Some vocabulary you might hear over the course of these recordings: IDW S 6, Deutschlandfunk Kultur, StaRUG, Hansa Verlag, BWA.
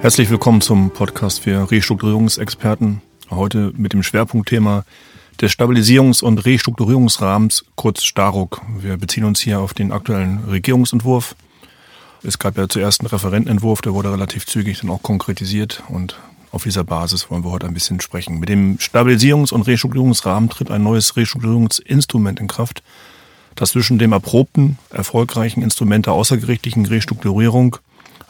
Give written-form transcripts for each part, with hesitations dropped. Herzlich willkommen zum Podcast für Restrukturierungsexperten. Heute mit dem Schwerpunktthema des Stabilisierungs- und Restrukturierungsrahmens, kurz StaRUG. Wir beziehen uns hier auf den aktuellen Regierungsentwurf. Es gab ja zuerst einen Referentenentwurf, der wurde relativ zügig dann auch konkretisiert. Und auf dieser Basis wollen wir heute ein bisschen sprechen. Mit dem Stabilisierungs- und Restrukturierungsrahmen tritt ein neues Restrukturierungsinstrument in Kraft, das zwischen dem erprobten, erfolgreichen Instrument der außergerichtlichen Restrukturierung,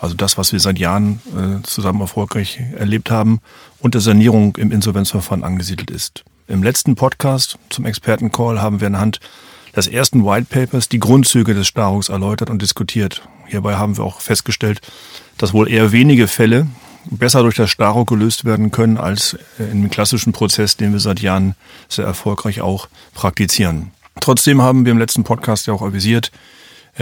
also das, was wir seit Jahren zusammen erfolgreich erlebt haben, und der Sanierung im Insolvenzverfahren angesiedelt ist. Im letzten Podcast zum Expertencall haben wir anhand des ersten White Papers die Grundzüge des StaRUGs erläutert und diskutiert. Hierbei haben wir auch festgestellt, dass wohl eher wenige Fälle besser durch das StaRUG gelöst werden können als im klassischen Prozess, den wir seit Jahren sehr erfolgreich auch praktizieren. Trotzdem haben wir im letzten Podcast ja auch avisiert,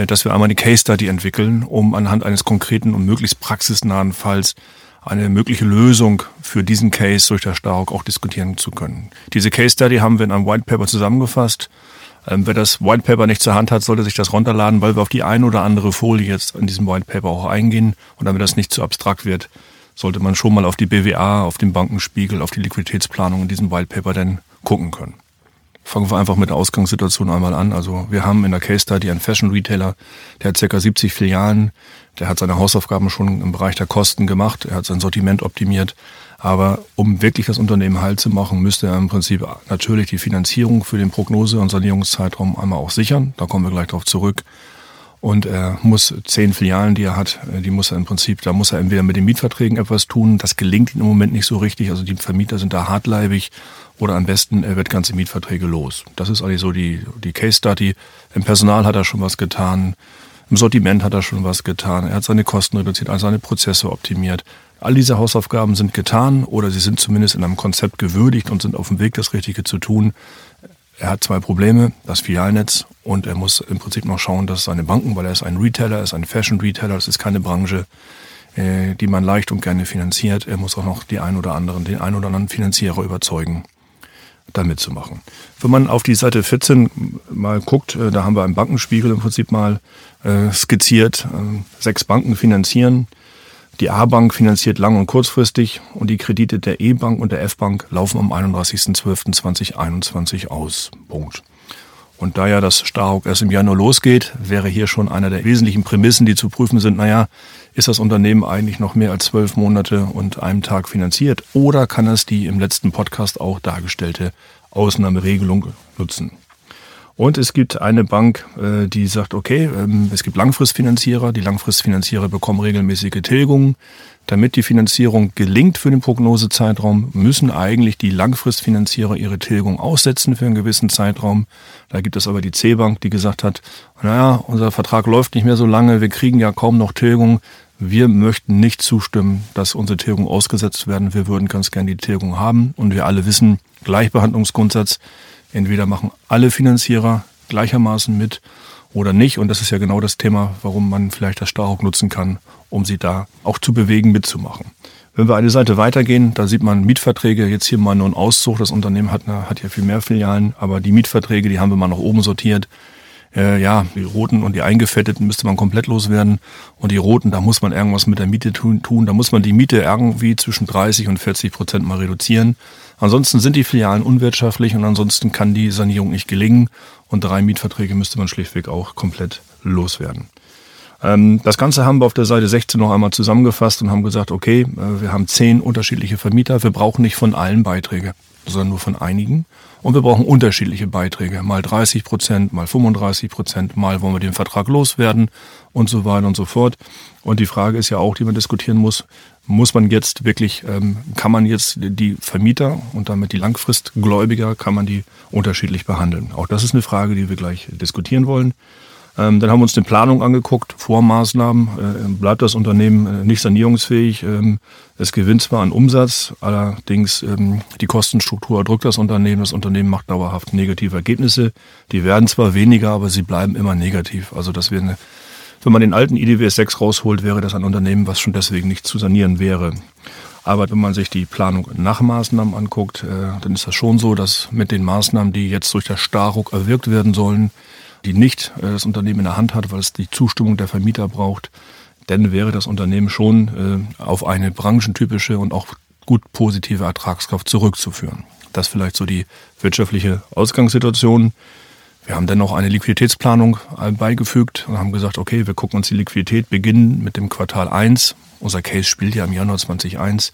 dass wir einmal eine Case Study entwickeln, um anhand eines konkreten und möglichst praxisnahen Falls eine mögliche Lösung für diesen Case durch das StaRUG auch diskutieren zu können. Diese Case Study haben wir in einem White Paper zusammengefasst. Wer das White Paper nicht zur Hand hat, sollte sich das runterladen, weil wir auf die ein oder andere Folie jetzt in diesem White Paper auch eingehen. Und damit das nicht zu abstrakt wird, sollte man schon mal auf die BWA, auf den Bankenspiegel, auf die Liquiditätsplanung in diesem White Paper dann gucken können. Fangen wir einfach mit der Ausgangssituation einmal an. Also wir haben in der Case Study einen Fashion-Retailer, der hat ca. 70 Filialen, der hat seine Hausaufgaben schon im Bereich der Kosten gemacht, er hat sein Sortiment optimiert. Aber um wirklich das Unternehmen heil zu machen, müsste er im Prinzip natürlich die Finanzierung für den Prognose- und Sanierungszeitraum einmal auch sichern. Da kommen wir gleich drauf zurück. Und er muss 10 Filialen, die er hat, die muss er im Prinzip, da muss er entweder mit den Mietverträgen etwas tun. Das gelingt ihm im Moment nicht so richtig. Also die Vermieter sind da hartleibig. Oder am besten, er wird ganze Mietverträge los. Das ist eigentlich so die Case Study. Im Personal hat er schon was getan. Im Sortiment hat er schon was getan. Er hat seine Kosten reduziert, also seine Prozesse optimiert. All diese Hausaufgaben sind getan oder sie sind zumindest in einem Konzept gewürdigt und sind auf dem Weg, das Richtige zu tun. Er hat 2 Probleme, das Filialnetz, und er muss im Prinzip noch schauen, dass seine Banken, weil er ist ein Retailer, ist ein Fashion-Retailer, das ist keine Branche, die man leicht und gerne finanziert. Er muss auch noch den einen oder anderen Finanzierer überzeugen, da mitzumachen. Wenn man auf die Seite 14 mal guckt, da haben wir einen Bankenspiegel im Prinzip mal skizziert. 6 Banken finanzieren. Die A-Bank finanziert lang- und kurzfristig und die Kredite der E-Bank und der F-Bank laufen am 31.12.2021 aus. Punkt. Und da ja das StaRUG erst im Januar losgeht, wäre hier schon einer der wesentlichen Prämissen, die zu prüfen sind, naja, ist das Unternehmen eigentlich noch mehr als 12 Monate und einem Tag finanziert oder kann es die im letzten Podcast auch dargestellte Ausnahmeregelung nutzen? Und es gibt eine Bank, die sagt, okay, es gibt Langfristfinanzierer. Die Langfristfinanzierer bekommen regelmäßige Tilgungen. Damit die Finanzierung gelingt für den Prognosezeitraum, müssen eigentlich die Langfristfinanzierer ihre Tilgung aussetzen für einen gewissen Zeitraum. Da gibt es aber die C-Bank, die gesagt hat, naja, unser Vertrag läuft nicht mehr so lange, wir kriegen ja kaum noch Tilgung. Wir möchten nicht zustimmen, dass unsere Tilgung ausgesetzt werden. Wir würden ganz gern die Tilgung haben. Und wir alle wissen, Gleichbehandlungsgrundsatz. Entweder machen alle Finanzierer gleichermaßen mit oder nicht. Und das ist ja genau das Thema, warum man vielleicht das StaRUG nutzen kann, um sie da auch zu bewegen, mitzumachen. Wenn wir eine Seite weitergehen, da sieht man Mietverträge, jetzt hier mal nur ein Auszug. Das Unternehmen hat ja viel mehr Filialen, aber die Mietverträge, die haben wir mal nach oben sortiert. Die roten und die eingefetteten müsste man komplett loswerden. Und die roten, da muss man irgendwas mit der Miete tun. Da muss man die Miete irgendwie zwischen 30% und 40% mal reduzieren. Ansonsten sind die Filialen unwirtschaftlich und ansonsten kann die Sanierung nicht gelingen. Und 3 Mietverträge müsste man schlichtweg auch komplett loswerden. Das Ganze haben wir auf der Seite 16 noch einmal zusammengefasst und haben gesagt, okay, wir haben 10 unterschiedliche Vermieter. Wir brauchen nicht von allen Beiträge, sondern nur von einigen. Und wir brauchen unterschiedliche Beiträge, mal 30%, mal 35%, mal wollen wir den Vertrag loswerden und so weiter und so fort. Und die Frage ist ja auch, die man diskutieren muss, kann man jetzt die Vermieter und damit die Langfristgläubiger, kann man die unterschiedlich behandeln? Auch das ist eine Frage, die wir gleich diskutieren wollen. Dann haben wir uns die Planung angeguckt, Vormaßnahmen, bleibt das Unternehmen nicht sanierungsfähig, es gewinnt zwar an Umsatz, allerdings die Kostenstruktur erdrückt das Unternehmen macht dauerhaft negative Ergebnisse, die werden zwar weniger, aber sie bleiben immer negativ. Also wenn man den alten IDW S 6 rausholt, wäre das ein Unternehmen, was schon deswegen nicht zu sanieren wäre. Aber wenn man sich die Planung nach Maßnahmen anguckt, dann ist das schon so, dass mit den Maßnahmen, die jetzt durch das StaRUG erwirkt werden sollen, die nicht das Unternehmen in der Hand hat, weil es die Zustimmung der Vermieter braucht, dann wäre das Unternehmen schon auf eine branchentypische und auch gut positive Ertragskraft zurückzuführen. Das ist vielleicht so die wirtschaftliche Ausgangssituation. Wir haben dann noch eine Liquiditätsplanung beigefügt und haben gesagt, okay, wir gucken uns die Liquidität, beginnen mit dem Quartal 1. Unser Case spielt ja im Januar 2021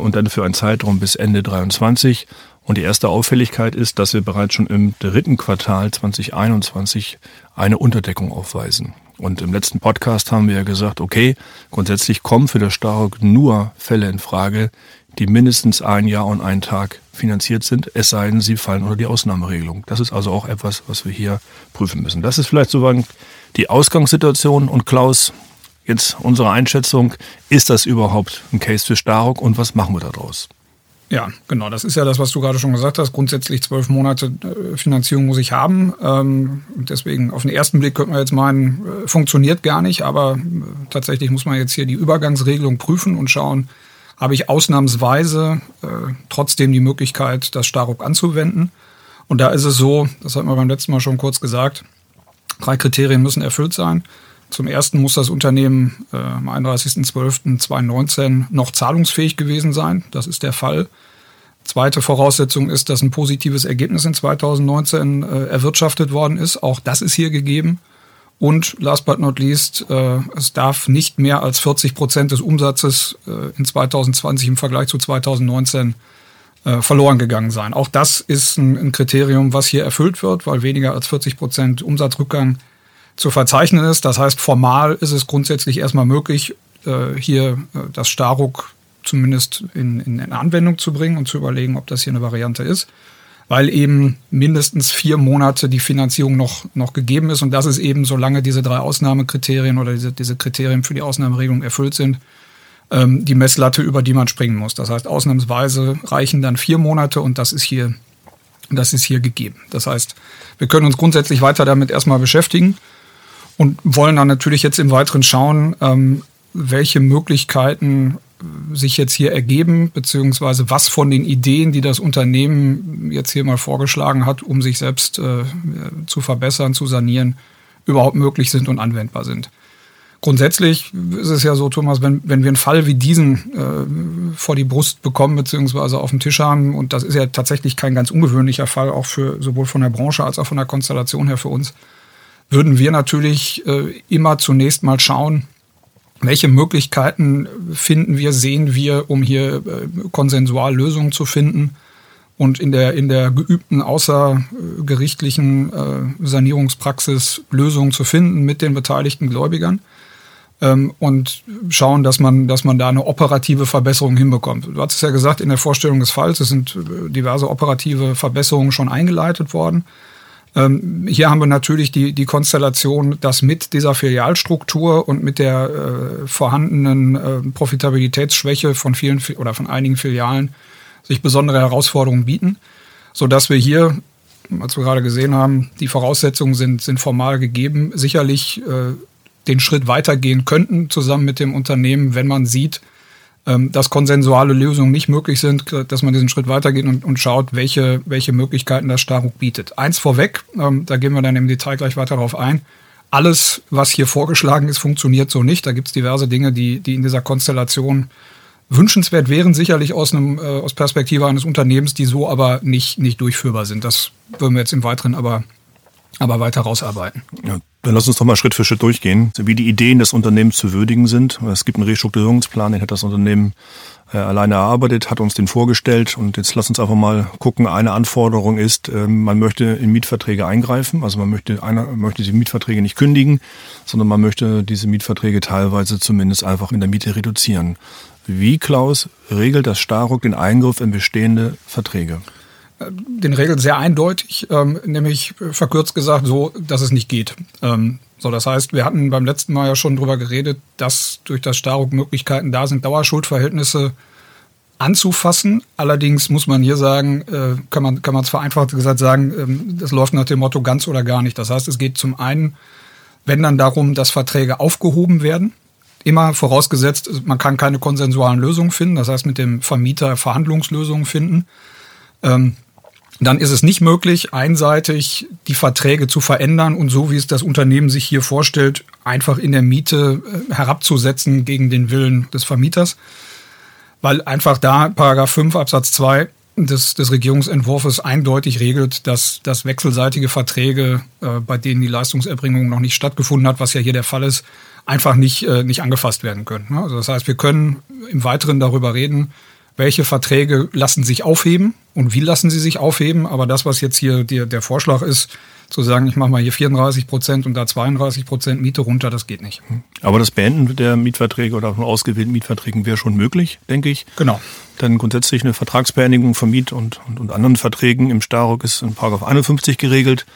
und dann für einen Zeitraum bis Ende 2023. Und die erste Auffälligkeit ist, dass wir bereits schon im dritten Quartal 2021 eine Unterdeckung aufweisen. Und im letzten Podcast haben wir ja gesagt, okay, grundsätzlich kommen für das StaRUG nur Fälle in Frage, die mindestens ein Jahr und einen Tag finanziert sind, es sei denn, sie fallen unter die Ausnahmeregelung. Das ist also auch etwas, was wir hier prüfen müssen. Das ist vielleicht sozusagen die Ausgangssituation. Und Klaus, jetzt unsere Einschätzung, ist das überhaupt ein Case für StaRUG und was machen wir daraus? Ja, genau. Das ist ja das, was du gerade schon gesagt hast. Grundsätzlich 12 Monate Finanzierung muss ich haben. Deswegen auf den ersten Blick könnte man jetzt meinen, funktioniert gar nicht. Aber tatsächlich muss man jetzt hier die Übergangsregelung prüfen und schauen, habe ich ausnahmsweise trotzdem die Möglichkeit, das StaRUG anzuwenden. Und da ist es so, das hatten wir beim letzten Mal schon kurz gesagt, 3 Kriterien müssen erfüllt sein. Zum ersten muss das Unternehmen am 31.12.2019 noch zahlungsfähig gewesen sein. Das ist der Fall. Zweite Voraussetzung ist, dass ein positives Ergebnis in 2019 erwirtschaftet worden ist. Auch das ist hier gegeben. Und last but not least, es darf nicht mehr als 40% des Umsatzes in 2020 im Vergleich zu 2019 verloren gegangen sein. Auch das ist ein Kriterium, was hier erfüllt wird, weil weniger als 40% Umsatzrückgang zu verzeichnen ist. Das heißt, formal ist es grundsätzlich erstmal möglich, hier das StaRUG zumindest in Anwendung zu bringen und zu überlegen, ob das hier eine Variante ist, weil eben mindestens 4 Monate die Finanzierung noch gegeben ist. Und das ist eben, solange diese 3 Ausnahmekriterien oder diese Kriterien für die Ausnahmeregelung erfüllt sind, die Messlatte, über die man springen muss. Das heißt, ausnahmsweise reichen dann 4 Monate und das ist hier gegeben. Das heißt, wir können uns grundsätzlich weiter damit erstmal beschäftigen und wollen dann natürlich jetzt im Weiteren schauen, welche Möglichkeiten sich jetzt hier ergeben, beziehungsweise was von den Ideen, die das Unternehmen jetzt hier mal vorgeschlagen hat, um sich selbst zu verbessern, zu sanieren, überhaupt möglich sind und anwendbar sind. Grundsätzlich ist es ja so, Thomas, wenn wir einen Fall wie diesen vor die Brust bekommen, beziehungsweise auf dem Tisch haben, und das ist ja tatsächlich kein ganz ungewöhnlicher Fall, auch für sowohl von der Branche als auch von der Konstellation her für uns, würden wir natürlich immer zunächst mal schauen, welche Möglichkeiten sehen wir, um hier konsensual Lösungen zu finden und in der geübten außergerichtlichen Sanierungspraxis Lösungen zu finden mit den beteiligten Gläubigern und schauen, dass man da eine operative Verbesserung hinbekommt. Du hattest ja gesagt, in der Vorstellung des Falls, es sind diverse operative Verbesserungen schon eingeleitet worden. Hier haben wir natürlich die Konstellation, dass mit dieser Filialstruktur und mit der vorhandenen Profitabilitätsschwäche von einigen Filialen sich besondere Herausforderungen bieten, sodass wir hier, als wir gerade gesehen haben, die Voraussetzungen sind formal gegeben, sicherlich den Schritt weitergehen könnten zusammen mit dem Unternehmen, wenn man sieht, dass konsensuale Lösungen nicht möglich sind, dass man diesen Schritt weitergeht und schaut, welche Möglichkeiten das StaRUG bietet. Eins vorweg, da gehen wir dann im Detail gleich weiter darauf ein, alles, was hier vorgeschlagen ist, funktioniert so nicht. Da gibt es diverse Dinge, die in dieser Konstellation wünschenswert wären, sicherlich aus Perspektive eines Unternehmens, die so aber nicht durchführbar sind. Das würden wir jetzt im Weiteren aber weiter rausarbeiten. Ja, dann lass uns doch mal Schritt für Schritt durchgehen, wie die Ideen des Unternehmens zu würdigen sind. Es gibt einen Restrukturierungsplan, den hat das Unternehmen alleine erarbeitet, hat uns den vorgestellt. Und jetzt lass uns einfach mal gucken, eine Anforderung ist, man möchte in Mietverträge eingreifen. Also man möchte die Mietverträge nicht kündigen, sondern man möchte diese Mietverträge teilweise zumindest einfach in der Miete reduzieren. Wie, Klaus, regelt das StaRUG den Eingriff in bestehende Verträge? Den Regeln sehr eindeutig, nämlich verkürzt gesagt so, dass es nicht geht. So, das heißt, wir hatten beim letzten Mal ja schon drüber geredet, dass durch das StaRUG Möglichkeiten da sind, Dauerschuldverhältnisse anzufassen. Allerdings muss man hier sagen, kann man es vereinfacht gesagt sagen, das läuft nach dem Motto ganz oder gar nicht. Das heißt, es geht zum einen, wenn dann darum, dass Verträge aufgehoben werden. Immer vorausgesetzt, man kann keine konsensualen Lösungen finden. Das heißt, mit dem Vermieter Verhandlungslösungen finden. dann ist es nicht möglich, einseitig die Verträge zu verändern und so, wie es das Unternehmen sich hier vorstellt, einfach in der Miete herabzusetzen gegen den Willen des Vermieters, weil einfach da Paragraph 5 Absatz 2 des Regierungsentwurfs eindeutig regelt, dass wechselseitige Verträge, bei denen die Leistungserbringung noch nicht stattgefunden hat, was ja hier der Fall ist, einfach nicht angefasst werden können. Also das heißt, wir können im Weiteren darüber reden, welche Verträge lassen sich aufheben und wie lassen sie sich aufheben. Aber das, was jetzt hier der Vorschlag ist, zu sagen, ich mache mal hier 34% und da 32% Miete runter, das geht nicht. Aber das Beenden der Mietverträge oder auch nur ausgewählten Mietverträgen wäre schon möglich, denke ich. Genau. Dann grundsätzlich eine Vertragsbeendigung von Miet- und anderen Verträgen im StaRUG ist in § 51 geregelt.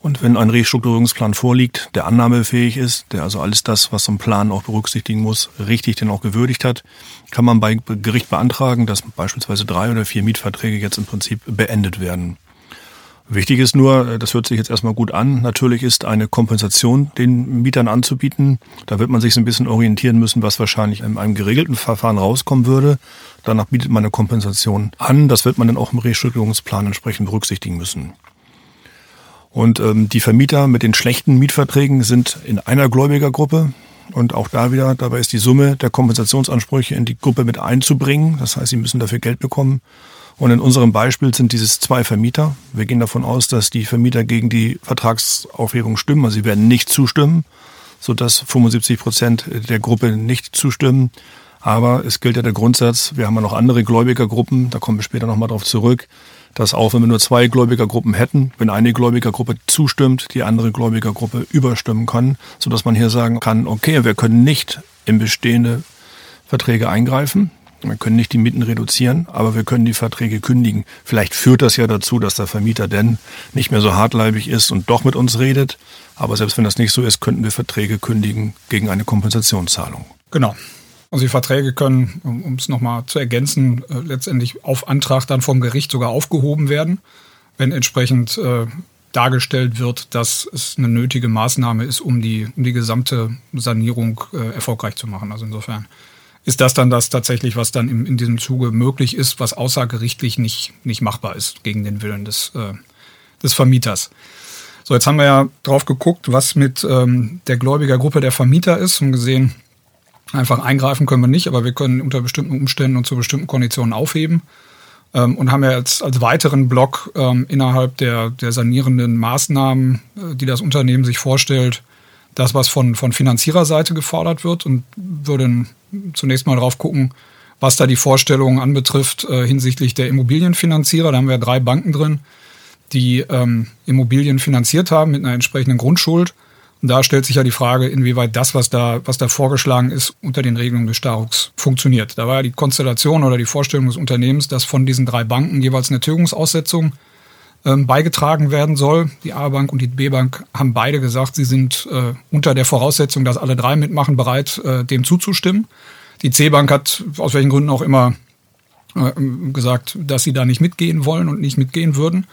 Und wenn ein Restrukturierungsplan vorliegt, der annahmefähig ist, der also alles das, was so ein Plan auch berücksichtigen muss, richtig denn auch gewürdigt hat, kann man bei Gericht beantragen, dass beispielsweise 3 oder 4 Mietverträge jetzt im Prinzip beendet werden. Wichtig ist nur, das hört sich jetzt erstmal gut an, natürlich ist eine Kompensation den Mietern anzubieten. Da wird man sich so ein bisschen orientieren müssen, was wahrscheinlich in einem geregelten Verfahren rauskommen würde. Danach bietet man eine Kompensation an. Das wird man dann auch im Restrukturierungsplan entsprechend berücksichtigen müssen. Und die Vermieter mit den schlechten Mietverträgen sind in einer Gläubigergruppe. Und auch da wieder, dabei ist die Summe der Kompensationsansprüche in die Gruppe mit einzubringen. Das heißt, sie müssen dafür Geld bekommen. Und in unserem Beispiel sind dieses 2 Vermieter. Wir gehen davon aus, dass die Vermieter gegen die Vertragsaufhebung stimmen. Also sie werden nicht zustimmen, sodass 75% der Gruppe nicht zustimmen. Aber es gilt ja der Grundsatz, wir haben ja noch andere Gläubigergruppen, da kommen wir später nochmal drauf zurück, dass auch wenn wir nur 2 Gläubigergruppen hätten, wenn eine Gläubigergruppe zustimmt, die andere Gläubigergruppe überstimmen kann, sodass man hier sagen kann, okay, wir können nicht in bestehende Verträge eingreifen, wir können nicht die Mieten reduzieren, aber wir können die Verträge kündigen. Vielleicht führt das ja dazu, dass der Vermieter denn nicht mehr so hartleibig ist und doch mit uns redet, aber selbst wenn das nicht so ist, könnten wir Verträge kündigen gegen eine Kompensationszahlung. Genau. Also die Verträge können, um es nochmal zu ergänzen, letztendlich auf Antrag dann vom Gericht sogar aufgehoben werden, wenn entsprechend dargestellt wird, dass es eine nötige Maßnahme ist, um die gesamte Sanierung erfolgreich zu machen. Also insofern ist das dann das tatsächlich, was dann in diesem Zuge möglich ist, was außergerichtlich nicht machbar ist gegen den Willen des Vermieters. So, jetzt haben wir ja drauf geguckt, was mit der Gläubigergruppe der Vermieter ist und gesehen, einfach eingreifen können wir nicht, aber wir können unter bestimmten Umständen und zu bestimmten Konditionen aufheben und haben ja jetzt als weiteren Block innerhalb der sanierenden Maßnahmen, die das Unternehmen sich vorstellt, das, was von Finanziererseite gefordert wird und würden zunächst mal drauf gucken, was da die Vorstellungen anbetrifft hinsichtlich der Immobilienfinanzierer. Da haben wir 3 Banken drin, die Immobilien finanziert haben mit einer entsprechenden Grundschuld. Und da stellt sich ja die Frage, inwieweit das, was da vorgeschlagen ist, unter den Regelungen des StaRUGs funktioniert. Da war ja die Konstellation oder die Vorstellung des Unternehmens, dass von diesen 3 Banken jeweils eine Tilgungsaussetzung beigetragen werden soll. Die A-Bank und die B-Bank haben beide gesagt, sie sind unter der Voraussetzung, dass alle 3 mitmachen, bereit, dem zuzustimmen. Die C-Bank hat aus welchen Gründen auch immer gesagt, dass sie da nicht mitgehen wollen und nicht mitgehen würden.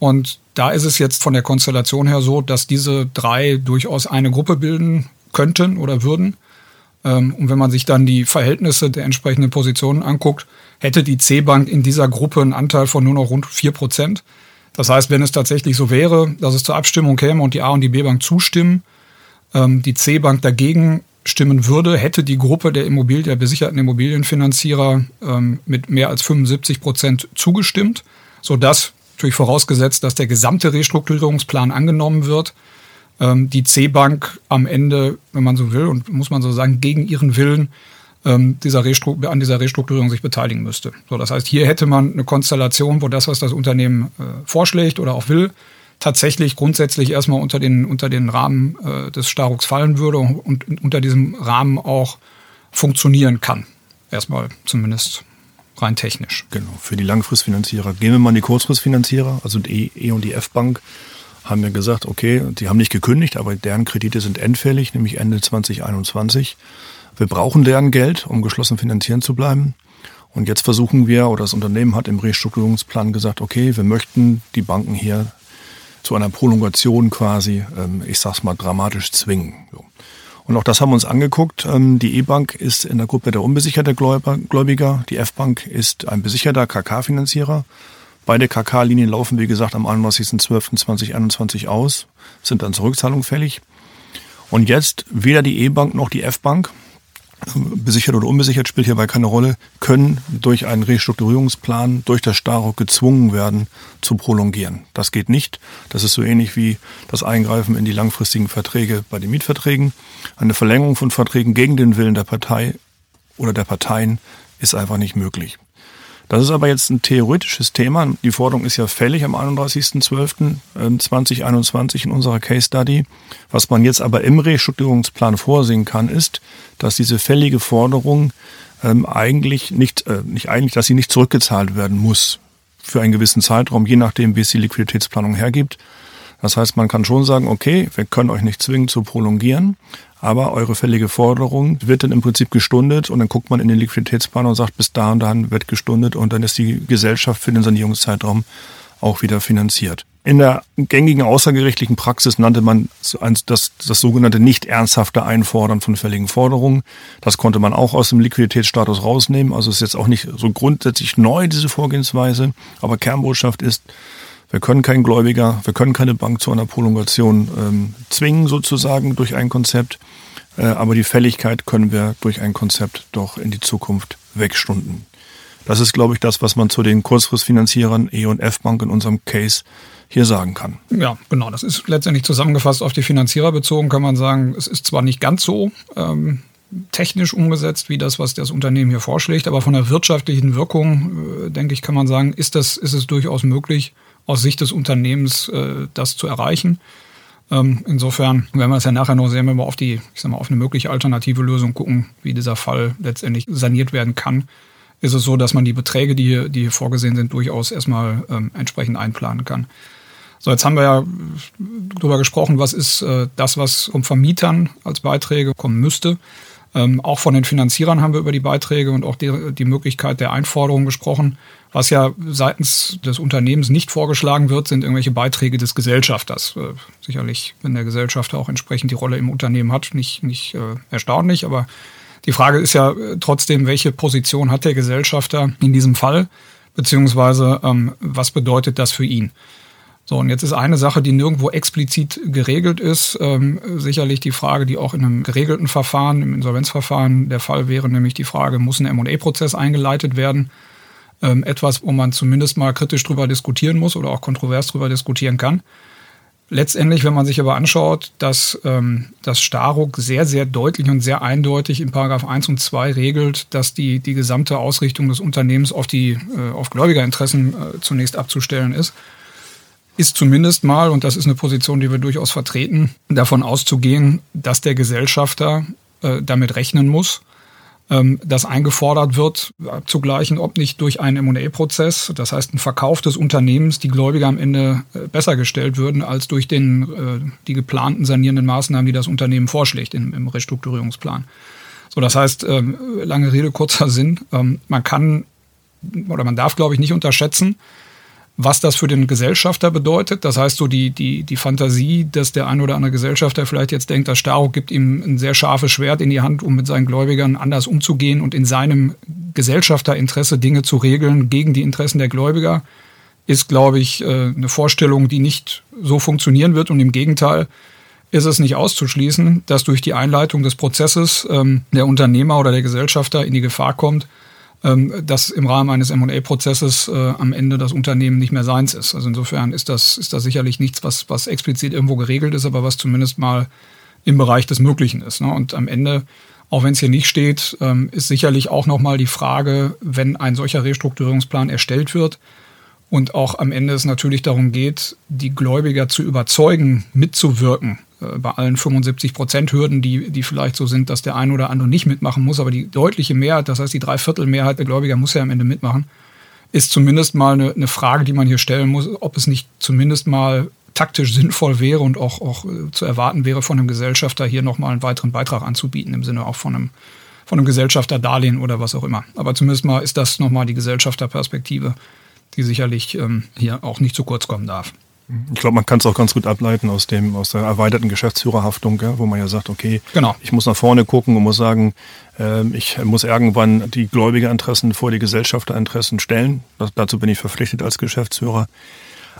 Und da ist es jetzt von der Konstellation her so, dass diese 3 durchaus eine Gruppe bilden könnten oder würden. Und wenn man sich dann die Verhältnisse der entsprechenden Positionen anguckt, hätte die C-Bank in dieser Gruppe einen Anteil von nur noch rund 4%. Das heißt, wenn es tatsächlich so wäre, dass es zur Abstimmung käme und die A- und die B-Bank zustimmen, die C-Bank dagegen stimmen würde, hätte die Gruppe der besicherten Immobilienfinanzierer mit mehr als 75% zugestimmt, sodass natürlich vorausgesetzt, dass der gesamte Restrukturierungsplan angenommen wird, die C-Bank am Ende, wenn man so will und muss man so sagen, gegen ihren Willen an dieser Restrukturierung sich beteiligen müsste. So, das heißt, hier hätte man eine Konstellation, wo das, was das Unternehmen vorschlägt oder auch will, tatsächlich grundsätzlich erstmal unter den Rahmen des StaRUGs fallen würde und unter diesem Rahmen auch funktionieren kann. Erstmal zumindest rein technisch. Genau, für die Langfristfinanzierer. Gehen wir mal an die Kurzfristfinanzierer, also die E- und die F-Bank, haben wir gesagt, okay, die haben nicht gekündigt, aber deren Kredite sind endfällig, nämlich Ende 2021. Wir brauchen deren Geld, um geschlossen finanzieren zu bleiben. Und jetzt versuchen wir, oder das Unternehmen hat im Restrukturierungsplan gesagt, okay, wir möchten die Banken hier zu einer Prolongation quasi, ich sag's mal, dramatisch zwingen. So. Und auch das haben wir uns angeguckt. Die E-Bank ist in der Gruppe der unbesicherten Gläubiger. Die F-Bank ist ein besicherter KK-Finanzierer. Beide KK-Linien laufen, wie gesagt, am 31.12.2021 aus, sind dann Rückzahlung fällig. Und jetzt weder die E-Bank noch die F-Bank, besichert oder unbesichert, spielt hierbei keine Rolle, können durch einen Restrukturierungsplan, durch das StaRUG gezwungen werden, zu prolongieren. Das geht nicht. Das ist so ähnlich wie das Eingreifen in die langfristigen Verträge bei den Mietverträgen. Eine Verlängerung von Verträgen gegen den Willen der Partei oder der Parteien ist einfach nicht möglich. Das ist aber jetzt ein theoretisches Thema. Die Forderung ist ja fällig am 31.12.2021 in unserer Case Study. Was man jetzt aber im Restrukturierungsplan vorsehen kann, ist, dass diese fällige Forderung dass sie nicht zurückgezahlt werden muss für einen gewissen Zeitraum, je nachdem, wie es die Liquiditätsplanung hergibt. Das heißt, man kann schon sagen, okay, wir können euch nicht zwingen zu prolongieren, aber eure fällige Forderung wird dann im Prinzip gestundet und dann guckt man in den Liquiditätsplan und sagt, bis da und dahin wird gestundet und dann ist die Gesellschaft für den Sanierungszeitraum auch wieder finanziert. In der gängigen außergerichtlichen Praxis nannte man das sogenannte nicht ernsthafte Einfordern von fälligen Forderungen. Das konnte man auch aus dem Liquiditätsstatus rausnehmen. Also ist jetzt auch nicht so grundsätzlich neu, diese Vorgehensweise. Aber Kernbotschaft ist, wir können keinen Gläubiger, wir können keine Bank zu einer Prolongation zwingen sozusagen durch ein Konzept, aber die Fälligkeit können wir durch ein Konzept doch in die Zukunft wegstunden. Das ist, glaube ich, das, was man zu den Kurzfristfinanzierern E- und F-Bank in unserem Case hier sagen kann. Ja, genau. Das ist letztendlich zusammengefasst auf die Finanzierer bezogen, kann man sagen, es ist zwar nicht ganz so technisch umgesetzt, wie das, was das Unternehmen hier vorschlägt, aber von der wirtschaftlichen Wirkung, denke ich, kann man sagen, ist es durchaus möglich, aus Sicht des Unternehmens das zu erreichen. Insofern werden wir es ja nachher noch sehen, wenn wir auf auf eine mögliche alternative Lösung gucken, wie dieser Fall letztendlich saniert werden kann, ist es so, dass man die Beträge, die hier vorgesehen sind, durchaus erstmal entsprechend einplanen kann. So, jetzt haben wir ja darüber gesprochen, was ist das, was um Vermietern als Beiträge kommen müsste. Auch von den Finanzierern haben wir über die Beiträge und auch die Möglichkeit der Einforderung gesprochen. Was ja seitens des Unternehmens nicht vorgeschlagen wird, sind irgendwelche Beiträge des Gesellschafters. Sicherlich, wenn der Gesellschafter auch entsprechend die Rolle im Unternehmen hat, nicht erstaunlich. Aber die Frage ist ja trotzdem, welche Position hat der Gesellschafter in diesem Fall, beziehungsweise was bedeutet das für ihn? So, und jetzt ist eine Sache, die nirgendwo explizit geregelt ist, sicherlich die Frage, die auch in einem geregelten Verfahren, im Insolvenzverfahren der Fall wäre, nämlich die Frage, muss ein M&A-Prozess eingeleitet werden? Etwas, wo man zumindest mal kritisch drüber diskutieren muss oder auch kontrovers drüber diskutieren kann. Letztendlich, wenn man sich aber anschaut, dass das StaRUG sehr, sehr deutlich und sehr eindeutig in § 1 und 2 regelt, dass die gesamte Ausrichtung des Unternehmens auf Gläubigerinteressen zunächst abzustellen ist zumindest mal, und das ist eine Position, die wir durchaus vertreten, davon auszugehen, dass der Gesellschafter damit rechnen muss, dass eingefordert wird, abzugleichen, ob nicht durch einen M&A-Prozess, das heißt ein Verkauf des Unternehmens, die Gläubiger am Ende besser gestellt würden als durch die geplanten sanierenden Maßnahmen, die das Unternehmen vorschlägt im Restrukturierungsplan. So, das heißt, lange Rede, kurzer Sinn, man darf, glaube ich, nicht unterschätzen, was das für den Gesellschafter bedeutet. Das heißt, so die Fantasie, dass der ein oder andere Gesellschafter vielleicht jetzt denkt, das StaRUG gibt ihm ein sehr scharfes Schwert in die Hand, um mit seinen Gläubigern anders umzugehen und in seinem Gesellschafterinteresse Dinge zu regeln gegen die Interessen der Gläubiger, ist, glaube ich, eine Vorstellung, die nicht so funktionieren wird. Und im Gegenteil ist es nicht auszuschließen, dass durch die Einleitung des Prozesses der Unternehmer oder der Gesellschafter in die Gefahr kommt, dass im Rahmen eines M&A-Prozesses am Ende das Unternehmen nicht mehr seins ist. Also insofern ist das sicherlich nichts, was explizit irgendwo geregelt ist, aber was zumindest mal im Bereich des Möglichen ist, ne? Und am Ende, auch wenn es hier nicht steht, ist sicherlich auch nochmal die Frage, wenn ein solcher Restrukturierungsplan erstellt wird und auch am Ende es natürlich darum geht, die Gläubiger zu überzeugen, mitzuwirken, bei allen 75% Hürden, die vielleicht so sind, dass der eine oder andere nicht mitmachen muss, aber die deutliche Mehrheit, das heißt die Dreiviertelmehrheit der Gläubiger muss ja am Ende mitmachen, ist zumindest mal eine Frage, die man hier stellen muss, ob es nicht zumindest mal taktisch sinnvoll wäre und auch zu erwarten wäre von einem Gesellschafter, hier nochmal einen weiteren Beitrag anzubieten, im Sinne auch von einem Gesellschafterdarlehen oder was auch immer. Aber zumindest mal ist das nochmal die Gesellschafterperspektive, die sicherlich hier auch nicht zu kurz kommen darf. Ich glaube, man kann es auch ganz gut ableiten aus der erweiterten Geschäftsführerhaftung, ja, wo man ja sagt, okay, genau, ich muss nach vorne gucken und muss sagen, ich muss irgendwann die Gläubigerinteressen vor die Gesellschafterinteressen stellen. Dazu bin ich verpflichtet als Geschäftsführer.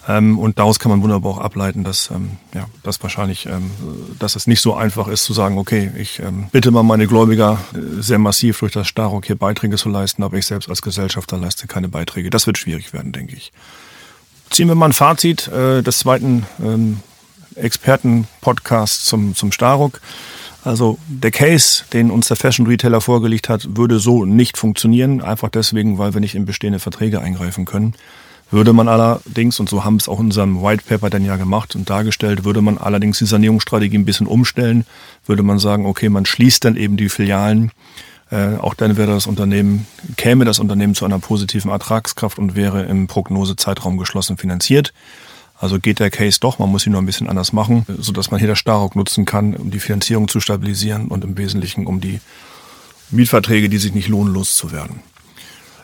Und daraus kann man wunderbar auch ableiten, dass das wahrscheinlich, dass es nicht so einfach ist zu sagen, okay, ich bitte mal meine Gläubiger sehr massiv durch das StaRUG hier Beiträge zu leisten, aber ich selbst als Gesellschafter leiste keine Beiträge. Das wird schwierig werden, denke ich. Ziehen wir mal ein Fazit des zweiten Experten-Podcasts zum StaRUG. Also der Case, den uns der Fashion Retailer vorgelegt hat, würde so nicht funktionieren, einfach deswegen, weil wir nicht in bestehende Verträge eingreifen können. Würde man allerdings, und so haben es auch in unserem White Paper dann ja gemacht und dargestellt, würde man allerdings die Sanierungsstrategie ein bisschen umstellen, würde man sagen, okay, man schließt dann eben die Filialen, auch dann wäre das Unternehmen, käme das Unternehmen zu einer positiven Ertragskraft und wäre im Prognosezeitraum geschlossen finanziert. Also geht der Case doch, man muss ihn nur ein bisschen anders machen, sodass man hier das StaRUG nutzen kann, um die Finanzierung zu stabilisieren und im Wesentlichen um die Mietverträge, die sich nicht lohnen, loszuwerden.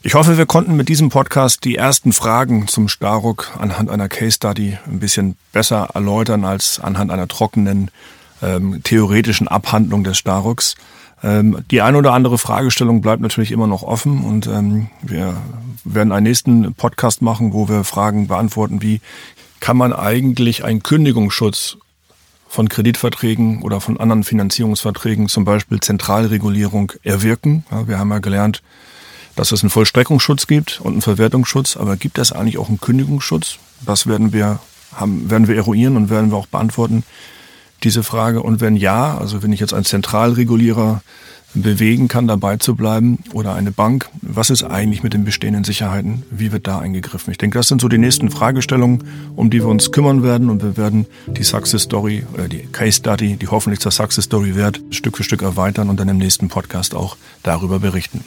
Ich hoffe, wir konnten mit diesem Podcast die ersten Fragen zum StaRUG anhand einer Case-Study ein bisschen besser erläutern als anhand einer trockenen, theoretischen Abhandlung des StaRUGs. Die ein oder andere Fragestellung bleibt natürlich immer noch offen und wir werden einen nächsten Podcast machen, wo wir Fragen beantworten, wie kann man eigentlich einen Kündigungsschutz von Kreditverträgen oder von anderen Finanzierungsverträgen, zum Beispiel Zentralregulierung, erwirken. Ja, wir haben ja gelernt, dass es einen Vollstreckungsschutz gibt und einen Verwertungsschutz, aber gibt es eigentlich auch einen Kündigungsschutz? Das werden wir eruieren und werden wir auch beantworten, diese Frage. Und wenn ja, also wenn ich jetzt einen Zentralregulierer bewegen kann, dabei zu bleiben oder eine Bank, was ist eigentlich mit den bestehenden Sicherheiten? Wie wird da eingegriffen? Ich denke, das sind so die nächsten Fragestellungen, um die wir uns kümmern werden, und wir werden die Success Story oder die Case Study, die hoffentlich zur Success Story wird, Stück für Stück erweitern und dann im nächsten Podcast auch darüber berichten.